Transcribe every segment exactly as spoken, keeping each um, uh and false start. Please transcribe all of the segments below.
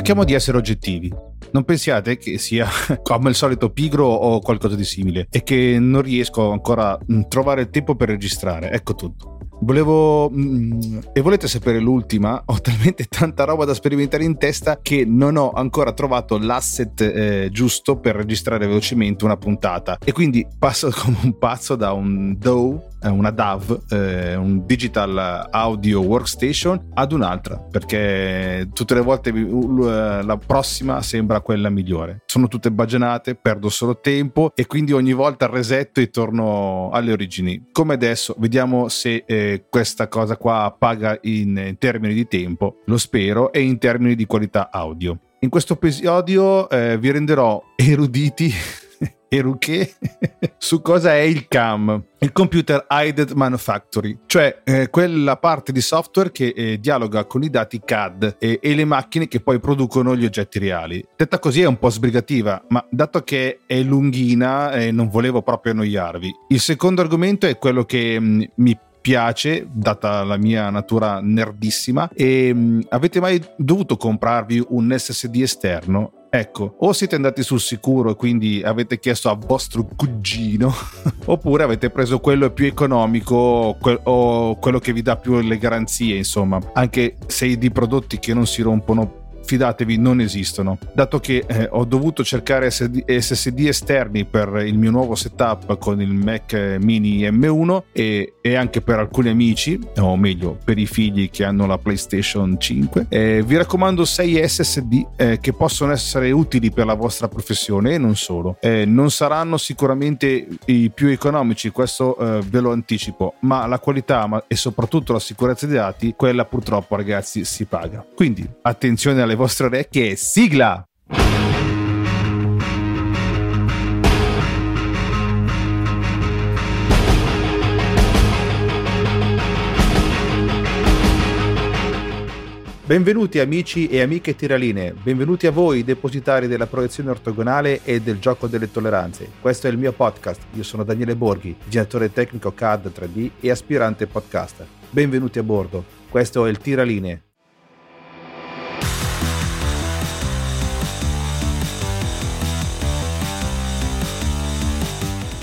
Cerchiamo di essere oggettivi. Non pensiate che sia come il solito pigro o qualcosa di simile e che non riesco ancora a trovare il tempo per registrare. Ecco tutto. Volevo mm, e volete sapere l'ultima? Ho talmente tanta roba da sperimentare in testa che non ho ancora trovato l'asset eh, giusto per registrare velocemente una puntata, e quindi passo come un pazzo da un D A W, una D A W, eh, un Digital Audio Workstation, ad un'altra, perché tutte le volte la prossima sembra quella migliore. Sono tutte baggianate, perdo solo tempo e quindi ogni volta resetto e torno alle origini. Come adesso, vediamo se eh, questa cosa qua paga in, in termini di tempo, lo spero, e in termini di qualità audio. In questo episodio eh, vi renderò eruditi eruché su cosa è il C A M, il Computer Aided Manufacturing, cioè eh, quella parte di software che eh, dialoga con i dati C A D e, e le macchine che poi producono gli oggetti reali. Detta così è un po' sbrigativa, ma dato che è lunghina eh, non volevo proprio annoiarvi. Il secondo argomento è quello che mh, mi piace, data la mia natura nerdissima, e mh, avete mai dovuto comprarvi un S S D esterno? Ecco, o siete andati sul sicuro e quindi avete chiesto a vostro cugino oppure avete preso quello più economico quel, o quello che vi dà più le garanzie, insomma, anche se di prodotti che non si rompono, fidatevi, non esistono. Dato che eh, ho dovuto cercare S S D esterni per il mio nuovo setup con il Mac Mini M uno e, e anche per alcuni amici, o meglio per i figli che hanno la PlayStation cinque, eh, vi raccomando sei S S D eh, che possono essere utili per la vostra professione e non solo. Eh, non saranno sicuramente i più economici, questo eh, ve lo anticipo, ma la qualità ma, e soprattutto la sicurezza dei dati, quella purtroppo ragazzi si paga. Quindi attenzione alle vostre orecchie, sigla! Benvenuti amici e amiche tiraline, benvenuti a voi depositari della proiezione ortogonale e del gioco delle tolleranze. Questo è il mio podcast, io sono Daniele Borghi, generatore tecnico C A D tre D e aspirante podcaster. Benvenuti a bordo, questo è il Tiraline.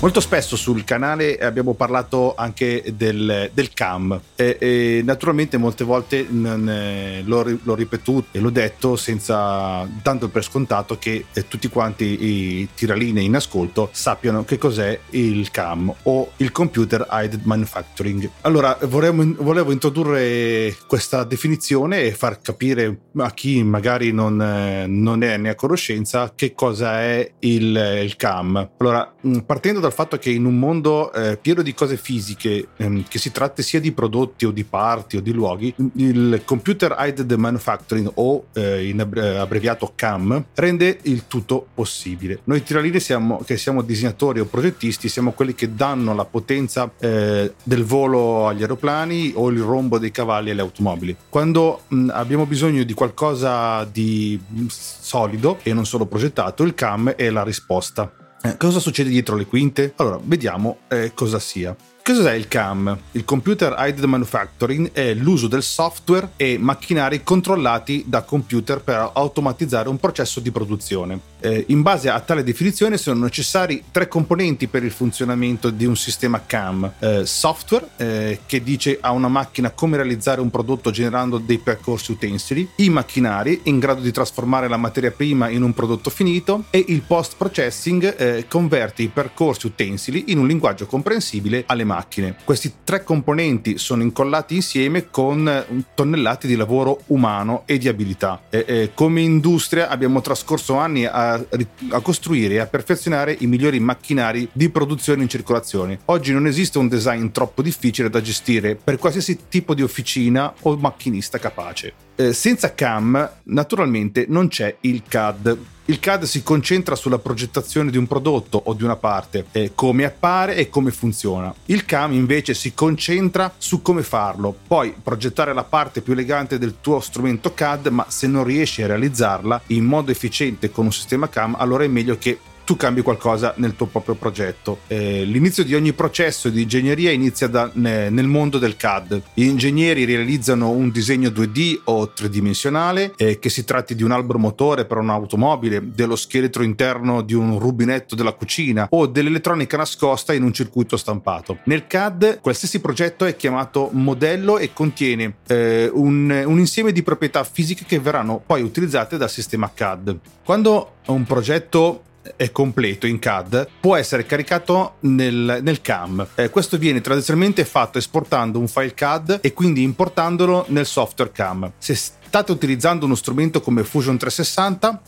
Molto spesso sul canale abbiamo parlato anche del, del C A M e, e naturalmente molte volte non, l'ho, l'ho ripetuto e l'ho detto senza dando per scontato che eh, tutti quanti i tiraline in ascolto sappiano che cos'è il C A M o il Computer Aided Manufacturing. Allora vorremmo, volevo introdurre questa definizione e far capire a chi magari non, eh, non è ne a conoscenza che cosa è il, il C A M. Allora, partendo da dal fatto che in un mondo eh, pieno di cose fisiche, ehm, che si tratti sia di prodotti o di parti o di luoghi, il Computer Aided Manufacturing o eh, in abbreviato C A M rende il tutto possibile. Noi tiraline siamo, che siamo disegnatori o progettisti, siamo quelli che danno la potenza eh, del volo agli aeroplani o il rombo dei cavalli alle automobili. Quando mh, abbiamo bisogno di qualcosa di solido e non solo progettato, il C A M è la risposta. Eh, cosa succede dietro le quinte? Allora, vediamo eh, cosa sia. Cos'è il C A M? Il Computer Aided Manufacturing è l'uso del software e macchinari controllati da computer per automatizzare un processo di produzione. Eh, in base a tale definizione sono necessari tre componenti per il funzionamento di un sistema C A M. Eh, software, eh, che dice a una macchina come realizzare un prodotto generando dei percorsi utensili, i macchinari, in grado di trasformare la materia prima in un prodotto finito, e il post-processing, eh, converte i percorsi utensili in un linguaggio comprensibile alle macchine. Macchine. Questi tre componenti sono incollati insieme con tonnellate di lavoro umano e di abilità. E, e, come industria abbiamo trascorso anni a, a costruire e a perfezionare i migliori macchinari di produzione in circolazione. Oggi non esiste un design troppo difficile da gestire per qualsiasi tipo di officina o macchinista capace. Eh, senza C A M, naturalmente, non c'è il C A D. Il C A D si concentra sulla progettazione di un prodotto o di una parte, eh, come appare e come funziona. Il C A M invece si concentra su come farlo, poi progettare la parte più elegante del tuo strumento C A D, ma se non riesci a realizzarla in modo efficiente con un sistema C A M, allora è meglio che tu cambi qualcosa nel tuo proprio progetto. Eh, l'inizio di ogni processo di ingegneria inizia da, ne, nel mondo del C A D. Gli ingegneri realizzano un disegno due D o tridimensionale, eh, che si tratti di un albero motore per un'automobile, dello scheletro interno di un rubinetto della cucina o dell'elettronica nascosta in un circuito stampato. Nel C A D qualsiasi progetto è chiamato modello e contiene eh, un, un insieme di proprietà fisiche che verranno poi utilizzate dal sistema C A D. Quando un progetto è completo in C A D, può essere caricato nel, nel C A M. Eh, questo viene tradizionalmente fatto esportando un file C A D e quindi importandolo nel software C A M. Se state utilizzando uno strumento come Fusion trecentosessanta,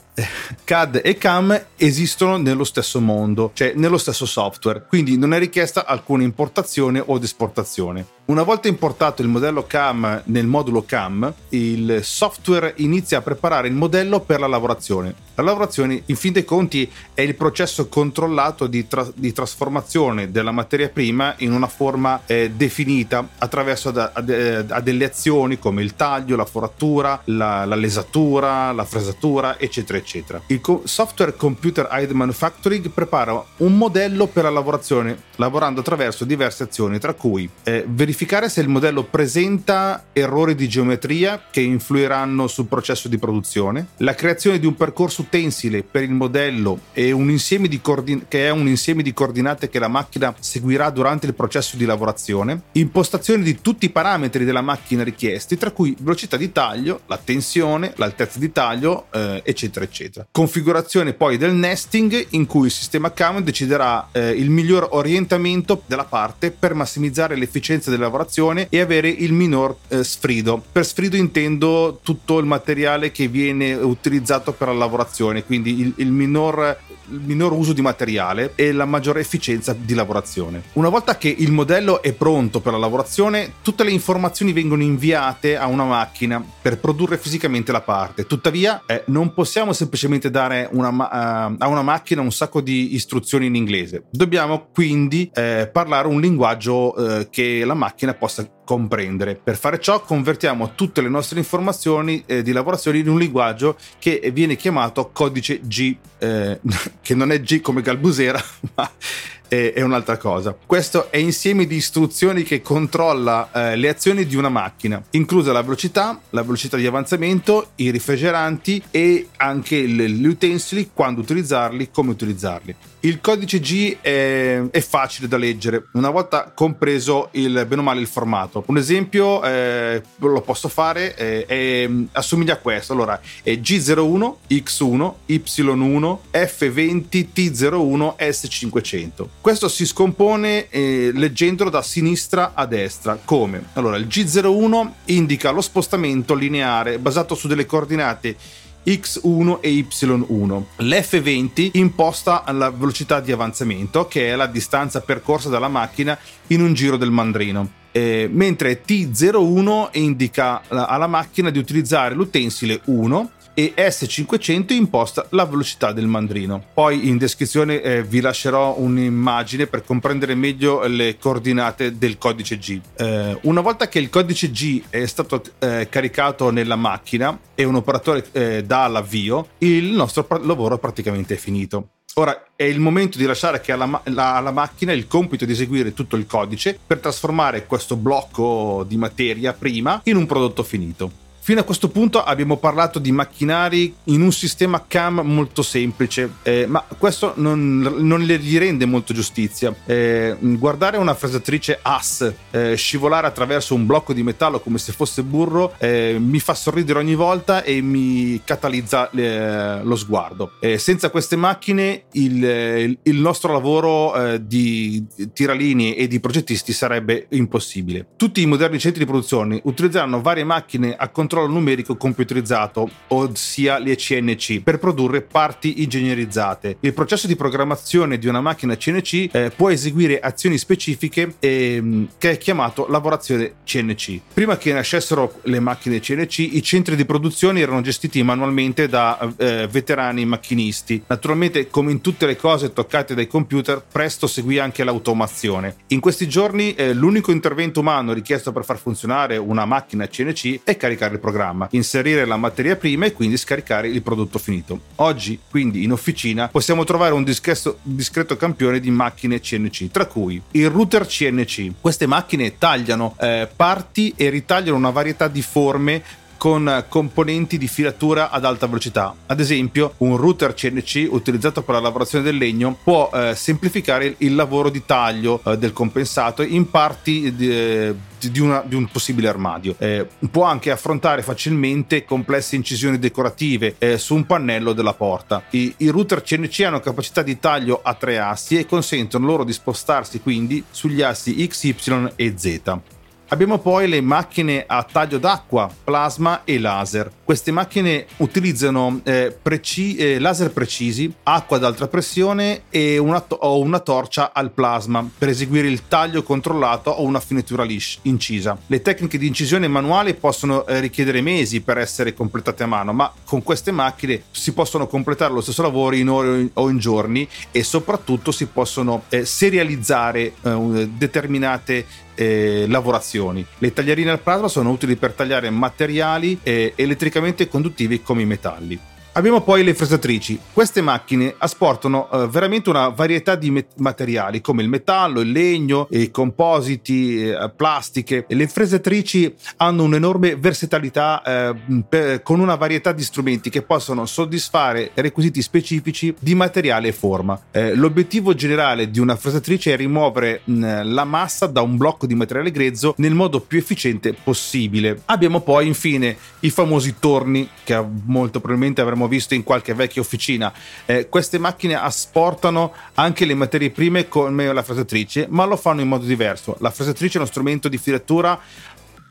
C A D e C A M esistono nello stesso mondo, cioè nello stesso software, quindi non è richiesta alcuna importazione o esportazione. Una volta importato il modello C A M nel modulo C A M, il software inizia a preparare il modello per la lavorazione. La lavorazione, in fin dei conti, è il processo controllato di, tra- di trasformazione della materia prima in una forma eh, definita attraverso ad, ad, ad, ad delle azioni come il taglio, la foratura, la, la lesatura, la fresatura, eccetera, eccetera. Il software Computer Aided Manufacturing prepara un modello per la lavorazione, lavorando attraverso diverse azioni, tra cui eh, verificare se il modello presenta errori di geometria che influiranno sul processo di produzione, la creazione di un percorso utensile per il modello e un insieme di coordin- che è un insieme di coordinate che la macchina seguirà durante il processo di lavorazione, impostazione di tutti i parametri della macchina richiesti, tra cui velocità di taglio, la tensione, l'altezza di taglio, eh, eccetera, eccetera. Configurazione poi del nesting, in cui il sistema C A M deciderà eh, il miglior orientamento della parte per massimizzare l'efficienza della lavorazione e avere il minor eh, sfrido. Per sfrido intendo tutto il materiale che viene utilizzato per la lavorazione, quindi il, il, minor, il minor uso di materiale e la maggiore efficienza di lavorazione. Una volta che il modello è pronto per la lavorazione, tutte le informazioni vengono inviate a una macchina per produrre fisicamente la parte. Tuttavia eh, non possiamo semplicemente dare una ma- a una macchina un sacco di istruzioni in inglese. Dobbiamo quindi eh, parlare un linguaggio eh, che la macchina possa comprendere. Per fare ciò convertiamo tutte le nostre informazioni eh, di lavorazione in un linguaggio che viene chiamato codice G, eh, che non è G come Galbusera, ma è un'altra cosa. Questo è insieme di istruzioni che controlla eh, le azioni di una macchina, inclusa la velocità, la velocità di avanzamento, i refrigeranti e anche le, gli utensili, quando utilizzarli, come utilizzarli. Il codice G è, è facile da leggere una volta compreso il bene o male il formato. Un esempio eh, lo posso fare, eh, è, assomiglia a questo. Allora è G zero uno, X uno, Y uno, F venti, T zero uno, S cinquecento. Questo si scompone eh, leggendolo da sinistra a destra. Come? Allora, il G zero uno indica lo spostamento lineare basato su delle coordinate X uno e Y uno. L'F venti imposta la velocità di avanzamento, che è la distanza percorsa dalla macchina in un giro del mandrino. Eh, mentre T zero uno indica alla macchina di utilizzare l'utensile uno e S cinquecento imposta la velocità del mandrino. Poi in descrizione eh, vi lascerò un'immagine per comprendere meglio le coordinate del codice G. Eh, una volta che il codice G è stato eh, caricato nella macchina e un operatore eh, dà l'avvio, il nostro lavoro praticamente è finito. Ora è il momento di lasciare che alla, ma- la- alla macchina il compito di eseguire tutto il codice per trasformare questo blocco di materia prima in un prodotto finito. Fino a questo punto abbiamo parlato di macchinari in un sistema C A M molto semplice, eh, ma questo non, non le gli rende molto giustizia. Eh, guardare una fresatrice Haas eh, scivolare attraverso un blocco di metallo come se fosse burro eh, mi fa sorridere ogni volta e mi catalizza eh, lo sguardo. Eh, senza queste macchine il, il nostro lavoro eh, di tiralinee e di progettisti sarebbe impossibile. Tutti i moderni centri di produzione utilizzeranno varie macchine a contatto controllo numerico computerizzato, ossia le C N C, per produrre parti ingegnerizzate. Il processo di programmazione di una macchina C N C eh, può eseguire azioni specifiche ehm, che è chiamato lavorazione C N C. Prima che nascessero le macchine C N C, i centri di produzione erano gestiti manualmente da eh, veterani macchinisti. Naturalmente, come in tutte le cose toccate dai computer, presto seguì anche l'automazione. In questi giorni eh, l'unico intervento umano richiesto per far funzionare una macchina C N C è caricare programma, inserire la materia prima e quindi scaricare il prodotto finito. Oggi, quindi, in officina possiamo trovare un discreto, discreto campione di macchine C N C, tra cui il router C N C. Queste macchine tagliano eh, parti e ritagliano una varietà di forme con componenti di filatura ad alta velocità. Ad esempio, un router C N C utilizzato per la lavorazione del legno può eh, semplificare il lavoro di taglio eh, del compensato in parti eh, di, una, di un possibile armadio. Eh, può anche affrontare facilmente complesse incisioni decorative eh, su un pannello della porta. I, i router C N C hanno capacità di taglio a tre assi e consentono loro di spostarsi quindi sugli assi X, Y e Z. Abbiamo poi le macchine a taglio d'acqua, plasma e laser. Queste macchine utilizzano eh, preci- eh, laser precisi, acqua ad alta pressione e una to- o una torcia al plasma per eseguire il taglio controllato o una finitura liscia, incisa. Le tecniche di incisione manuale possono eh, richiedere mesi per essere completate a mano, ma con queste macchine si possono completare lo stesso lavoro in ore o in, o in giorni, e soprattutto si possono eh, serializzare eh, determinate Eh, lavorazioni. Le taglierine al plasma sono utili per tagliare materiali eh, elettricamente conduttivi come i metalli. Abbiamo poi le fresatrici. Queste macchine asportano eh, veramente una varietà di met- materiali come il metallo, il legno, i compositi, eh, plastiche. Le fresatrici hanno un'enorme versatilità eh, per, con una varietà di strumenti che possono soddisfare requisiti specifici di materiale e forma. Eh, l'obiettivo generale di una fresatrice è rimuovere mh, la massa da un blocco di materiale grezzo nel modo più efficiente possibile. Abbiamo poi infine i famosi torni, che molto probabilmente avremo visto in qualche vecchia officina. Eh, queste macchine asportano anche le materie prime come la fresatrice, ma lo fanno in modo diverso. La fresatrice è uno strumento di filatura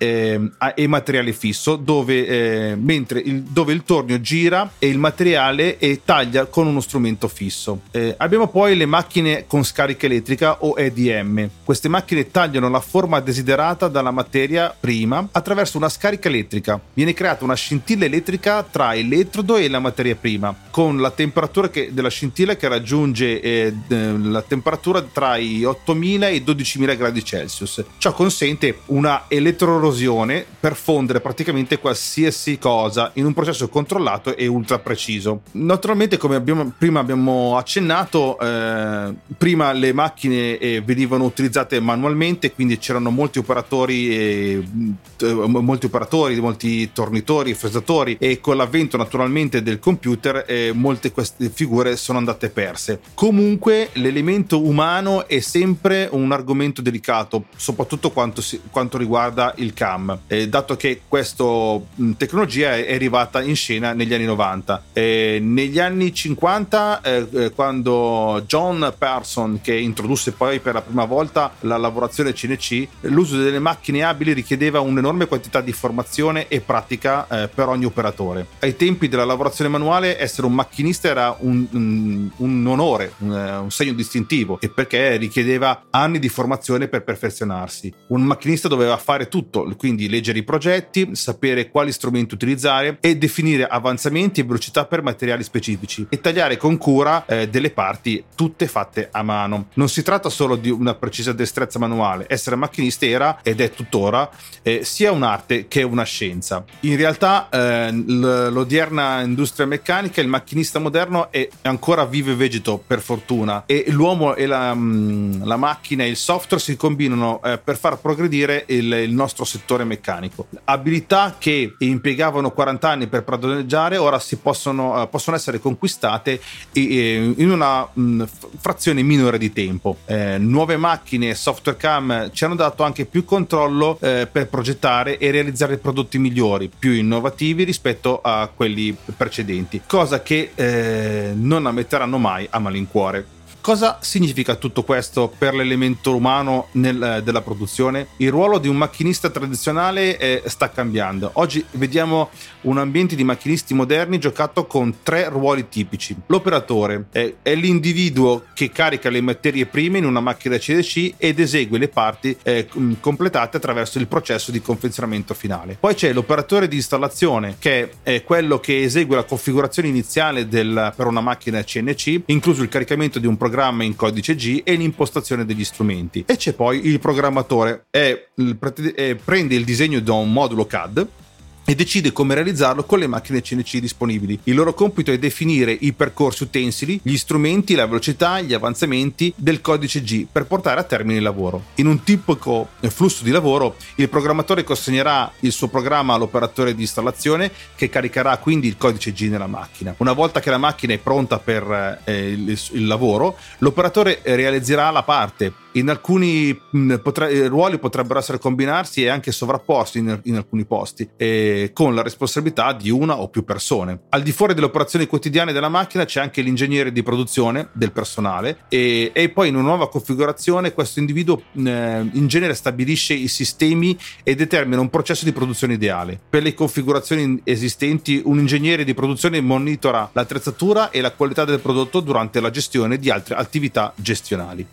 eh, e materiale fisso, dove, eh, mentre il, dove il tornio gira e il materiale e taglia con uno strumento fisso. Eh, abbiamo poi le macchine con scarica elettrica o E D M. Queste macchine tagliano la forma desiderata dalla materia prima attraverso una scarica elettrica. Viene creata una scintilla elettrica tra l'elettrodo e la materia prima, con la temperatura che, della scintilla che raggiunge eh, la temperatura tra i ottomila e i dodicimila gradi Celsius. Ciò consente una elettrorosione per fondere praticamente qualsiasi cosa in un processo controllato e ultra preciso. Naturalmente, come abbiamo, prima abbiamo accennato, eh, prima le macchine eh, venivano utilizzate manualmente, quindi c'erano molti operatori, eh, molti operatori, molti tornitori, fresatori, e con l'avvento naturalmente del computer eh, molte queste figure sono andate perse. Comunque l'elemento umano è sempre un argomento delicato, soprattutto quanto, si, quanto riguarda il C A M, eh, dato che questa tecnologia è arrivata in scena negli anni novanta. Eh, negli anni cinquanta, eh, quando John Parsons, che introdusse poi per la prima volta la lavorazione C N C, l'uso delle macchine abili richiedeva un'enorme quantità di formazione e pratica eh, per ogni operatore. Ai tempi della lavorazione manuale, essere un macchinista era un, un, un onore, un, un segno distintivo, e perché richiedeva anni di formazione per perfezionarsi. Un macchinista doveva fare tutto, quindi leggere i progetti, sapere quali strumenti utilizzare e definire avanzamenti e velocità per materiali specifici, e tagliare con cura eh, delle parti tutte fatte a mano. Non si tratta solo di una precisa destrezza manuale. Essere macchinista era, ed è tuttora, eh, sia un'arte che una scienza. In realtà eh, l'odierna industria meccanica, il macchinista moderno è ancora vivo e vegeto, per fortuna, e l'uomo e la, la macchina e il software si combinano eh, per far progredire il, il nostro settore meccanico. Abilità che impiegavano quaranta anni per padroneggiare ora si possono, possono essere conquistate in una frazione minore di tempo. Eh, nuove macchine e software C A M ci hanno dato anche più controllo eh, per progettare e realizzare prodotti migliori, più innovativi rispetto a quelli precedenti, cosa che eh, non ammetteranno mai a malincuore. Cosa significa tutto questo per l'elemento umano nel, della produzione? Il ruolo di un macchinista tradizionale eh, sta cambiando. Oggi vediamo un ambiente di macchinisti moderni giocato con tre ruoli tipici. L'operatore eh, è l'individuo che carica le materie prime in una macchina C N C ed esegue le parti eh, completate attraverso il processo di confezionamento finale. Poi c'è l'operatore di installazione, che è quello che esegue la configurazione iniziale del, per una macchina C N C, incluso il caricamento di un programma programma in codice G e l'impostazione degli strumenti. E c'è poi il programmatore, è, è, prende il disegno da un modulo C A D e decide come realizzarlo con le macchine C N C disponibili. Il loro compito è definire i percorsi utensili, gli strumenti, la velocità, gli avanzamenti del codice G per portare a termine il lavoro. In un tipico flusso di lavoro, il programmatore consegnerà il suo programma all'operatore di installazione, che caricherà quindi il codice G nella macchina. Una volta che la macchina è pronta per eh, il, il lavoro, l'operatore realizzerà la parte. In alcuni mh, potre, ruoli potrebbero essere combinarsi e anche sovrapposti in, in alcuni posti, eh, con la responsabilità di una o più persone. Al di fuori delle operazioni quotidiane della macchina c'è anche l'ingegnere di produzione del personale, e, e poi in una nuova configurazione questo individuo mh, in genere stabilisce i sistemi e determina un processo di produzione ideale. Per le configurazioni esistenti, un ingegnere di produzione monitora l'attrezzatura e la qualità del prodotto durante la gestione di altre attività gestionali.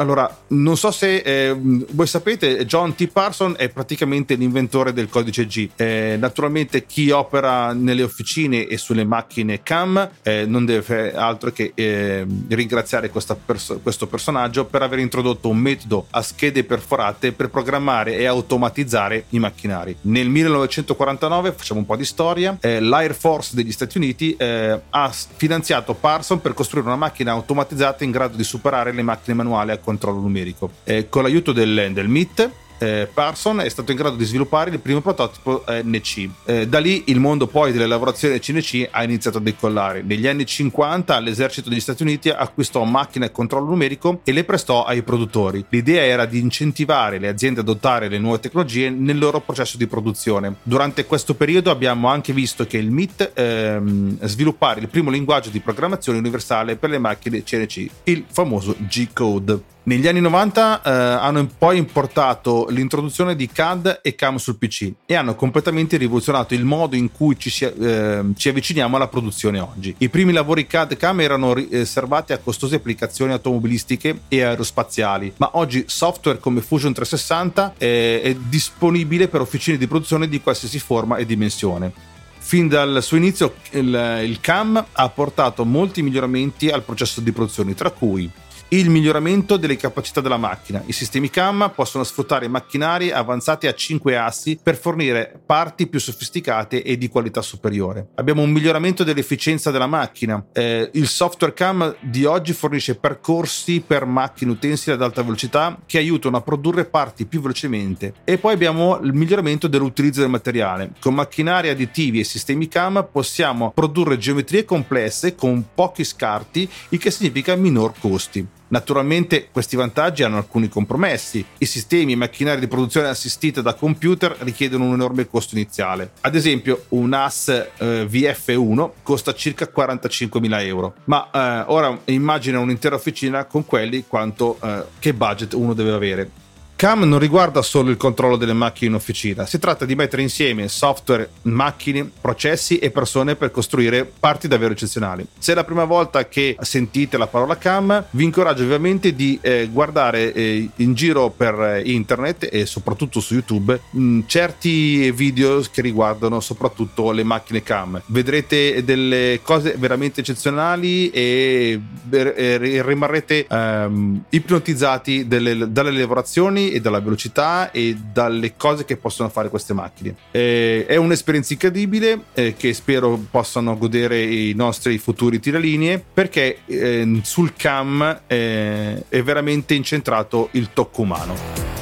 Allora, non so se eh, voi sapete, John T. Parsons è praticamente l'inventore del codice G. Eh, naturalmente chi opera nelle officine e sulle macchine C A M eh, non deve fare altro che eh, ringraziare questa pers- questo personaggio per aver introdotto un metodo a schede perforate per programmare e automatizzare i macchinari. Nel millenovecentoquarantanove, facciamo un po' di storia, eh, l'Air Force degli Stati Uniti eh, ha finanziato Parsons per costruire una macchina automatizzata in grado di superare le macchine manuali a controllo numerico. Eh, con l'aiuto del, del M I T, eh, Parsons è stato in grado di sviluppare il primo prototipo N C. Eh, da lì il mondo poi della lavorazione C N C ha iniziato a decollare. Negli anni cinquanta l'esercito degli Stati Uniti acquistò macchine a controllo numerico e le prestò ai produttori. L'idea era di incentivare le aziende ad adottare le nuove tecnologie nel loro processo di produzione. Durante questo periodo abbiamo anche visto che il M I T ehm, sviluppare il primo linguaggio di programmazione universale per le macchine C N C, il famoso G-Code. Negli anni novanta eh, hanno poi importato l'introduzione di C A D e C A M sul P C e hanno completamente rivoluzionato il modo in cui ci, si, eh, ci avviciniamo alla produzione oggi. I primi lavori C A D e C A M erano riservati a costose applicazioni automobilistiche e aerospaziali, ma oggi software come Fusion trecentosessanta è, è disponibile per officine di produzione di qualsiasi forma e dimensione. Fin dal suo inizio il, il C A M ha portato molti miglioramenti al processo di produzione, tra cui il miglioramento delle capacità della macchina. I sistemi C A M possono sfruttare macchinari avanzati a cinque assi per fornire parti più sofisticate e di qualità superiore. Abbiamo un miglioramento dell'efficienza della macchina. Eh, il software C A M di oggi fornisce percorsi per macchine utensili ad alta velocità che aiutano a produrre parti più velocemente. E poi abbiamo il miglioramento dell'utilizzo del materiale. Con macchinari additivi e sistemi C A M possiamo produrre geometrie complesse con pochi scarti, il che significa minor costi. Naturalmente questi vantaggi hanno alcuni compromessi. I sistemi e i macchinari di produzione assistita da computer richiedono un enorme costo iniziale. Ad esempio un Haas eh, V F uno costa circa quarantacinquemila euro, ma eh, ora immagina un'intera officina con quelli quanto eh, che budget uno deve avere. C A M non riguarda solo il controllo delle macchine in officina, si tratta di mettere insieme software, macchine, processi e persone per costruire parti davvero eccezionali. Se è la prima volta che sentite la parola C A M, vi incoraggio ovviamente di eh, guardare eh, in giro per internet e soprattutto su YouTube mh, certi video che riguardano soprattutto le macchine C A M. Vedrete delle cose veramente eccezionali e, e rimarrete ehm, ipnotizzati delle, dalle lavorazioni e dalla velocità e dalle cose che possono fare queste macchine. Eh, è un'esperienza incredibile eh, che spero possano godere i nostri futuri tiralinee, perché eh, sul C A M eh, è veramente incentrato il tocco umano.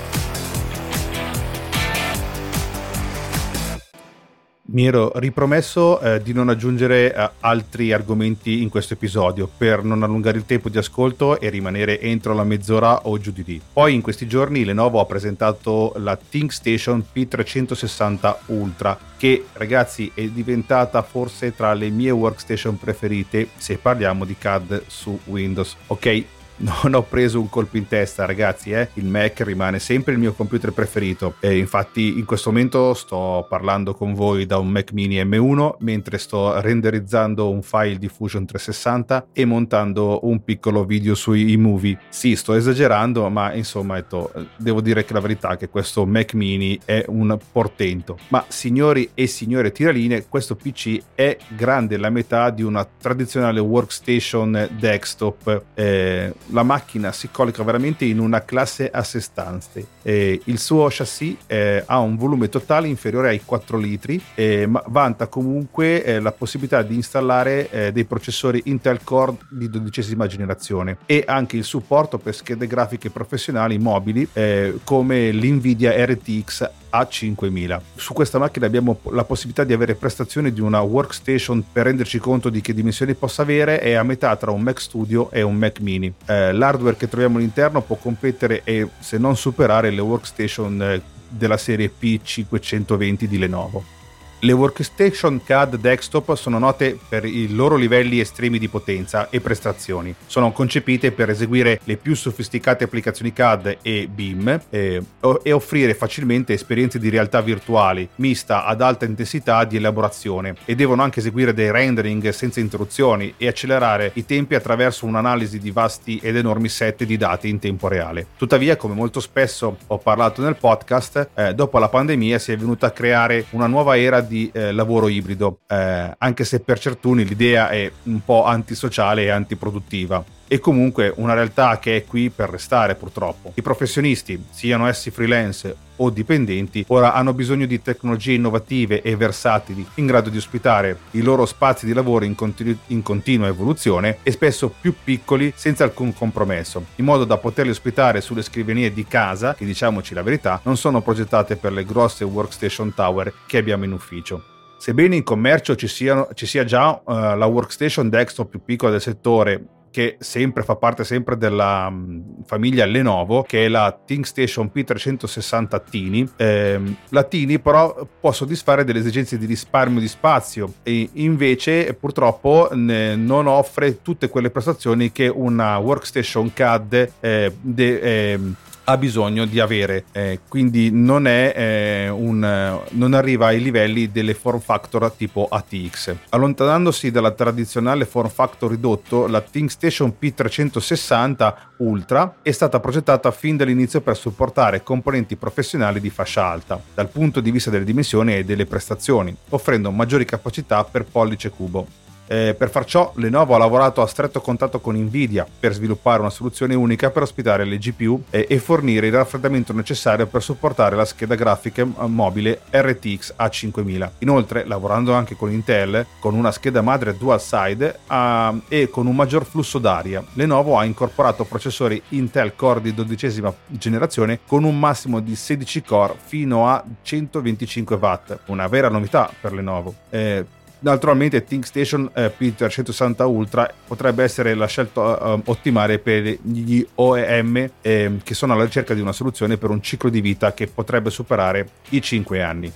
Mi ero ripromesso eh, di non aggiungere eh, altri argomenti in questo episodio per non allungare il tempo di ascolto e rimanere entro la mezz'ora o giù di lì. Poi in questi giorni Lenovo ha presentato la ThinkStation P trecentosessanta Ultra, che ragazzi è diventata forse tra le mie workstation preferite se parliamo di C A D su Windows. Ok, non ho preso un colpo in testa ragazzi, eh? Il Mac rimane sempre il mio computer preferito e infatti in questo momento sto parlando con voi da un Mac Mini M uno mentre sto renderizzando un file di Fusion trecentosessanta e montando un piccolo video sui movie. Sì, sto esagerando, ma insomma to- devo dire che la verità è che questo Mac Mini è un portento. Ma signori e signore tiraline, questo P C è grande la metà di una tradizionale workstation desktop eh, la macchina si colloca veramente in una classe a sé stante. E il suo chassis eh, ha un volume totale inferiore ai quattro litri, eh, ma vanta comunque eh, la possibilità di installare eh, dei processori Intel Core di dodicesima generazione e anche il supporto per schede grafiche professionali mobili eh, come l'NVIDIA R T X A cinquemila. Su questa macchina abbiamo la possibilità di avere prestazioni di una workstation, per renderci conto di che dimensioni possa avere, è a metà tra un Mac Studio e un Mac Mini. Eh, l'hardware che troviamo all'interno può competere e se non superare le workstation eh, della serie P cinquecentoventi di Lenovo. Le workstation C A D desktop sono note per i loro livelli estremi di potenza e prestazioni. Sono concepite per eseguire le più sofisticate applicazioni C A D e B I M eh, e offrire facilmente esperienze di realtà virtuali mista ad alta intensità di elaborazione, e devono anche eseguire dei rendering senza interruzioni e accelerare i tempi attraverso un'analisi di vasti ed enormi set di dati in tempo reale. Tuttavia, come molto spesso ho parlato nel podcast, eh, dopo la pandemia si è venuta a creare una nuova era di di eh, lavoro ibrido, eh, anche se per certuni l'idea è un po' antisociale e antiproduttiva. È comunque una realtà che è qui per restare, purtroppo. I professionisti, siano essi freelance o dipendenti, ora hanno bisogno di tecnologie innovative e versatili in grado di ospitare i loro spazi di lavoro in, continu- in continua evoluzione e spesso più piccoli, senza alcun compromesso, in modo da poterli ospitare sulle scrivanie di casa, che, diciamoci la verità, non sono progettate per le grosse workstation tower che abbiamo in ufficio. Sebbene in commercio ci, siano, ci sia già uh, la workstation desktop più piccola del settore, che sempre fa parte sempre della um, famiglia Lenovo, che è la ThinkStation P trecentosessanta Tiny. Eh, la Tiny però può soddisfare delle esigenze di risparmio di spazio e invece purtroppo ne, non offre tutte quelle prestazioni che una workstation C A D eh, de, eh, ha bisogno di avere, eh, quindi non è eh, un non arriva ai livelli delle form factor tipo A T X. Allontanandosi dalla tradizionale form factor ridotto, la ThinkStation P trecentosessanta Ultra è stata progettata fin dall'inizio per supportare componenti professionali di fascia alta dal punto di vista delle dimensioni e delle prestazioni, offrendo maggiori capacità per pollice cubo. Eh, per far ciò, Lenovo ha lavorato a stretto contatto con NVIDIA per sviluppare una soluzione unica per ospitare le G P U e, e fornire il raffreddamento necessario per supportare la scheda grafica mobile R T X A cinquemila. Inoltre, lavorando anche con Intel, con una scheda madre dual side a, e con un maggior flusso d'aria, Lenovo ha incorporato processori Intel Core di dodicesima generazione con un massimo di sedici core fino a centoventicinque watt, una vera novità per Lenovo. Eh, Naturalmente ThinkStation eh, P trecentosessanta Ultra potrebbe essere la scelta eh, ottimale per gli O E M eh, che sono alla ricerca di una soluzione per un ciclo di vita che potrebbe superare i cinque anni.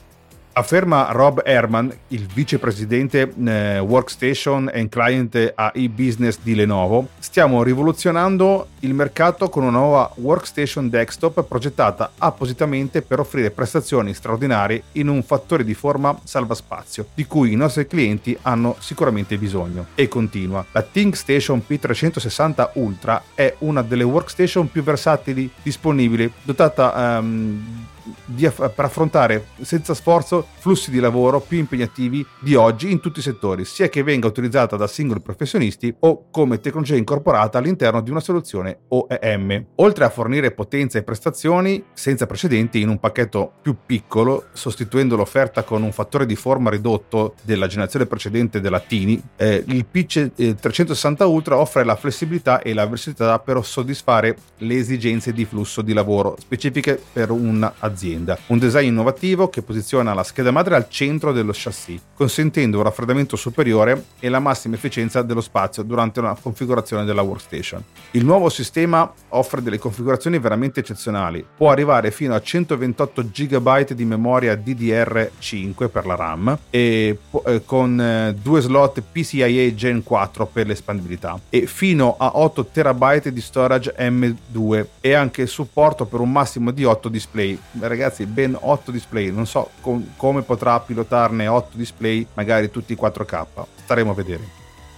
Afferma Rob Herman, il vicepresidente eh, Workstation and Client A I Business di Lenovo, stiamo rivoluzionando il mercato con una nuova workstation desktop progettata appositamente per offrire prestazioni straordinarie in un fattore di forma salvaspazio, di cui i nostri clienti hanno sicuramente bisogno. E continua, la ThinkStation P trecentosessanta Ultra è una delle workstation più versatili disponibili, dotata um, Di aff- per affrontare senza sforzo flussi di lavoro più impegnativi di oggi in tutti i settori, sia che venga utilizzata da singoli professionisti o come tecnologia incorporata all'interno di una soluzione O E M. Oltre a fornire potenza e prestazioni senza precedenti in un pacchetto più piccolo, sostituendo l'offerta con un fattore di forma ridotto della generazione precedente della Tiny, eh, il P trecentosessanta Ultra offre la flessibilità e la versatilità per soddisfare le esigenze di flusso di lavoro specifiche per una azienda. Un design innovativo che posiziona la scheda madre al centro dello chassis, consentendo un raffreddamento superiore e la massima efficienza dello spazio durante una configurazione della workstation. Il nuovo sistema offre delle configurazioni veramente eccezionali. Può arrivare fino a centoventotto giga byte di memoria D D R cinque per la RAM e con due slot PCIe Gen quattro per l'espandibilità e fino a otto terabyte di storage M due e anche supporto per un massimo di otto display. Ragazzi, ben otto display, non so com- come potrà pilotarne otto display, magari tutti quattro K, staremo a vedere.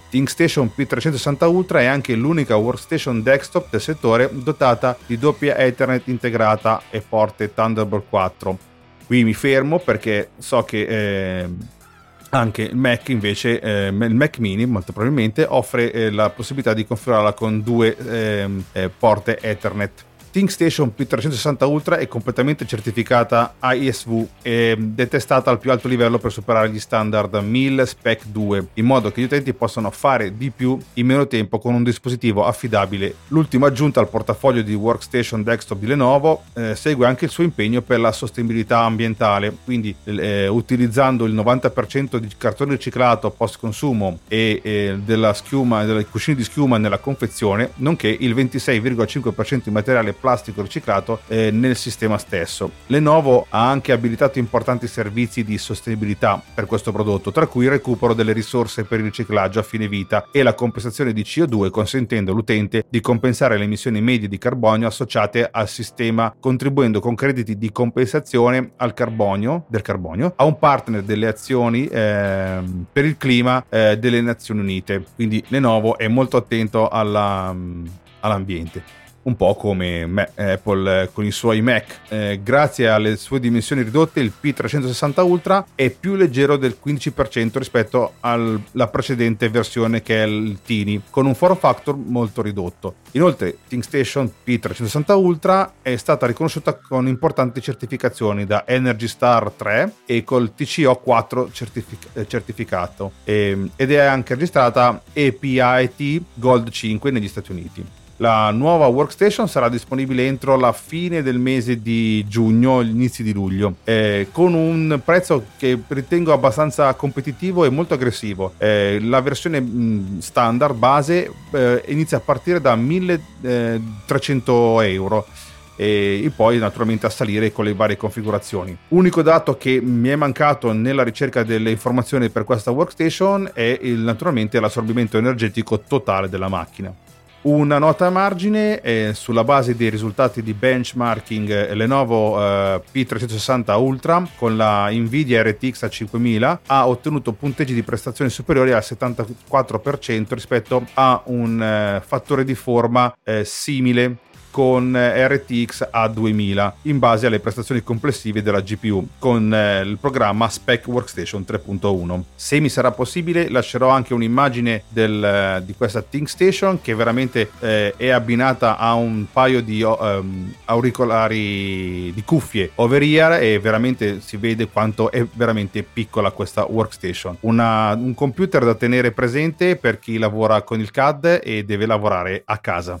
ThinkStation P trecentosessanta Ultra è anche l'unica workstation desktop del settore dotata di doppia Ethernet integrata e porte Thunderbolt quattro. Qui mi fermo perché so che eh, Anche il Mac invece, eh, il Mac Mini molto probabilmente offre eh, la possibilità di configurarla con due eh, eh, porte Ethernet. ThinkStation P trecentosessanta Ultra è completamente certificata I S V ed è testata al più alto livello per superare gli standard mille Spec due, in modo che gli utenti possano fare di più in meno tempo con un dispositivo affidabile. L'ultima aggiunta al portafoglio di workstation desktop di Lenovo eh, segue anche il suo impegno per la sostenibilità ambientale, quindi eh, utilizzando il novanta per cento di cartone riciclato post consumo e eh, della schiuma, dei cuscini di schiuma nella confezione, nonché il ventisei virgola cinque per cento di materiale plastico riciclato eh, nel sistema stesso. Lenovo ha anche abilitato importanti servizi di sostenibilità per questo prodotto, tra cui il recupero delle risorse per il riciclaggio a fine vita e la compensazione di C O due, consentendo all'utente di compensare le emissioni medie di carbonio associate al sistema, contribuendo con crediti di compensazione al carbonio del carbonio a un partner delle azioni eh, per il clima eh, delle Nazioni Unite. Quindi Lenovo è molto attento alla, all'ambiente. Un po' come Apple con i suoi Mac. Eh, grazie alle sue dimensioni ridotte, il P trecentosessanta Ultra è più leggero del quindici per cento rispetto alla precedente versione, che è il Tiny, con un form factor molto ridotto. Inoltre, ThinkStation P trecentosessanta Ultra è stata riconosciuta con importanti certificazioni da Energy Star tre e col T C O quattro certific- certificato, e, ed è anche registrata E P I T Gold cinque negli Stati Uniti. La nuova workstation sarà disponibile entro la fine del mese di giugno, inizi di luglio, eh, con un prezzo che ritengo abbastanza competitivo e molto aggressivo. Eh, la versione mh, standard base eh, inizia a partire da milletrecento euro e poi naturalmente a salire con le varie configurazioni. Unico dato che mi è mancato nella ricerca delle informazioni per questa workstation è il, naturalmente l'assorbimento energetico totale della macchina. Una nota a margine, eh, sulla base dei risultati di benchmarking, Lenovo eh, P trecentosessanta Ultra con la NVIDIA R T X A cinquemila ha ottenuto punteggi di prestazione superiori al settantaquattro per cento rispetto a un eh, fattore di forma eh, simile con R T X A duemila in base alle prestazioni complessive della G P U con eh, il programma Spec Workstation tre punto uno. Se mi sarà possibile lascerò anche un'immagine del, di questa ThinkStation, che veramente eh, è abbinata a un paio di um, auricolari, di cuffie over-ear, e veramente si vede quanto è veramente piccola questa workstation. Una, un computer da tenere presente per chi lavora con il C A D e deve lavorare a casa.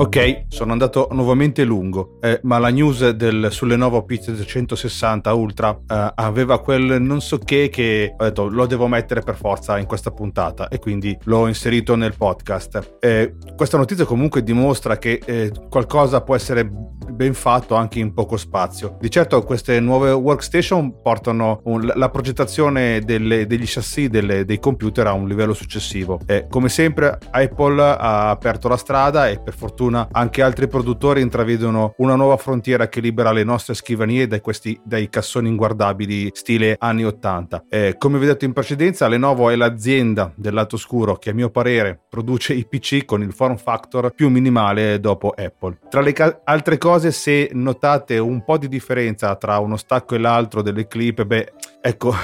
Ok, sono andato nuovamente lungo, eh, ma la news del sulle Lenovo P trecentosessanta Ultra eh, aveva quel non so che che ho detto lo devo mettere per forza in questa puntata, e quindi l'ho inserito nel podcast. Eh, questa notizia comunque dimostra che eh, qualcosa può essere ben fatto anche in poco spazio. Di certo queste nuove workstation portano un, la progettazione delle, degli chassis delle, dei computer a un livello successivo. Eh, come sempre Apple ha aperto la strada, e per fortuna anche altri produttori intravedono una nuova frontiera che libera le nostre scrivanie dai, questi, dai cassoni inguardabili stile anni ottanta. Eh, come vi ho detto in precedenza, Lenovo è l'azienda del lato oscuro che a mio parere produce i P C con il form factor più minimale dopo Apple. Tra le ca- altre cose, se notate un po' di differenza tra uno stacco e l'altro delle clip, beh, ecco,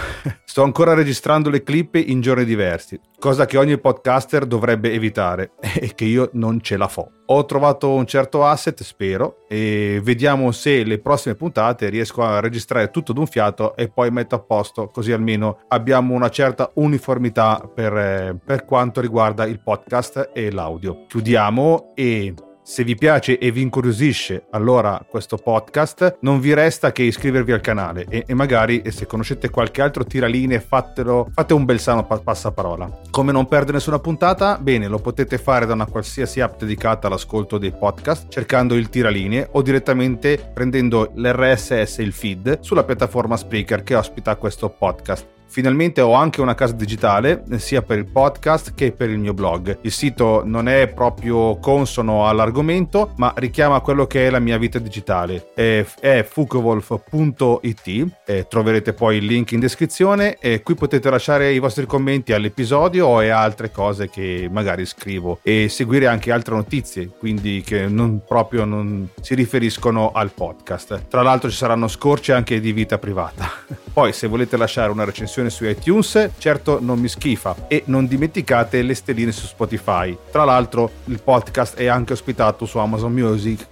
sto ancora registrando le clip in giorni diversi, cosa che ogni podcaster dovrebbe evitare e che io non ce la fo. Ho trovato un certo asset, spero, e vediamo se le prossime puntate riesco a registrare tutto d'un fiato e poi metto a posto, così almeno abbiamo una certa uniformità per, per quanto riguarda il podcast e l'audio. Chiudiamo, e se vi piace e vi incuriosisce allora questo podcast, non vi resta che iscrivervi al canale e, e magari, e se conoscete qualche altro tiraline, fatelo, fate un bel sano passaparola. Come non perdere nessuna puntata? Bene, lo potete fare da una qualsiasi app dedicata all'ascolto dei podcast, cercando il tiraline, o direttamente prendendo l'R S S, il feed, sulla piattaforma Spreaker che ospita questo podcast. Finalmente ho anche una casa digitale sia per il podcast che per il mio blog. Il sito non è proprio consono all'argomento, ma richiama quello che è la mia vita digitale. È, è fokewulf punto it, e troverete poi il link in descrizione, e qui potete lasciare i vostri commenti all'episodio e altre cose che magari scrivo, e seguire anche altre notizie, quindi che non proprio non si riferiscono al podcast. Tra l'altro ci saranno scorci anche di vita privata. Poi se volete lasciare una recensione su iTunes, certo non mi schifa, e non dimenticate le stelline su Spotify. Tra l'altro il podcast è anche ospitato su Amazon Music,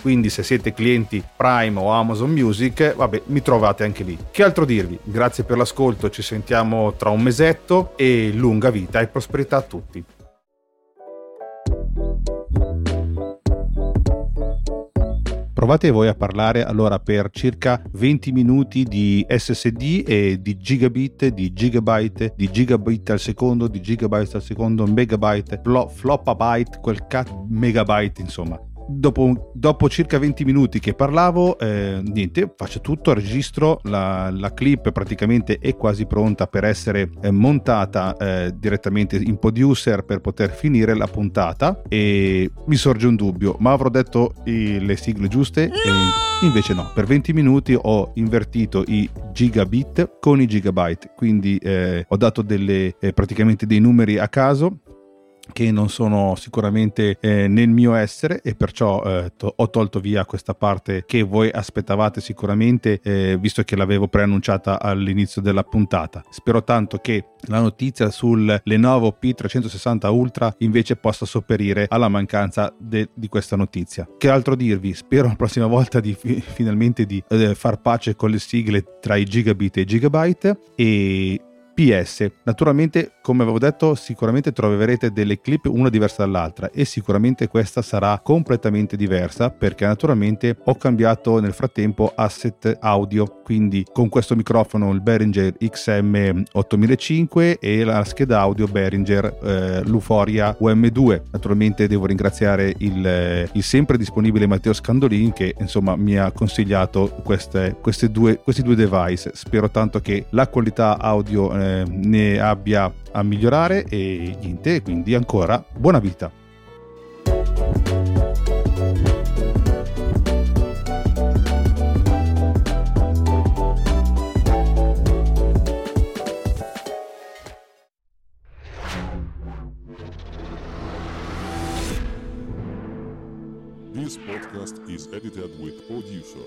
quindi se siete clienti Prime o Amazon Music, vabbè, mi trovate anche lì. Che altro dirvi? Grazie per l'ascolto, ci sentiamo tra un mesetto, e lunga vita e prosperità a tutti. Provate voi a parlare allora per circa venti minuti di S S D e di gigabit, di gigabyte, di gigabit al secondo, di gigabyte al secondo, megabyte, flopabyte, quel cazzo, megabyte, insomma. Dopo, dopo circa venti minuti che parlavo, eh, niente, faccio tutto, registro, la, la clip praticamente è quasi pronta per essere eh, montata eh, direttamente in PODucer per poter finire la puntata, e mi sorge un dubbio: ma avrò detto eh, le sigle giuste? E invece no, per venti minuti ho invertito i gigabit con i gigabyte, quindi eh, ho dato delle, eh, praticamente dei numeri a caso che non sono sicuramente eh, nel mio essere, e perciò eh, to- ho tolto via questa parte che voi aspettavate sicuramente, eh, visto che l'avevo preannunciata all'inizio della puntata. Spero tanto che la notizia sul Lenovo P trecentosessanta Ultra invece possa sopperire alla mancanza de- di questa notizia. Che altro dirvi? Spero la prossima volta di fi- finalmente di eh, far pace con le sigle tra i gigabit e i gigabyte. E P S, naturalmente, come avevo detto, sicuramente troverete delle clip una diversa dall'altra, e sicuramente questa sarà completamente diversa, perché naturalmente ho cambiato nel frattempo asset audio, quindi con questo microfono il Behringer X M ottomilacinque e la scheda audio Behringer eh, l'Euphoria U M due. Naturalmente devo ringraziare il, il sempre disponibile Matteo Scandolin, che insomma mi ha consigliato queste, queste due, questi due device. Spero tanto che la qualità audio eh, ne abbia a migliorare, e niente, quindi ancora buona vita. This podcast is edited with PODucer.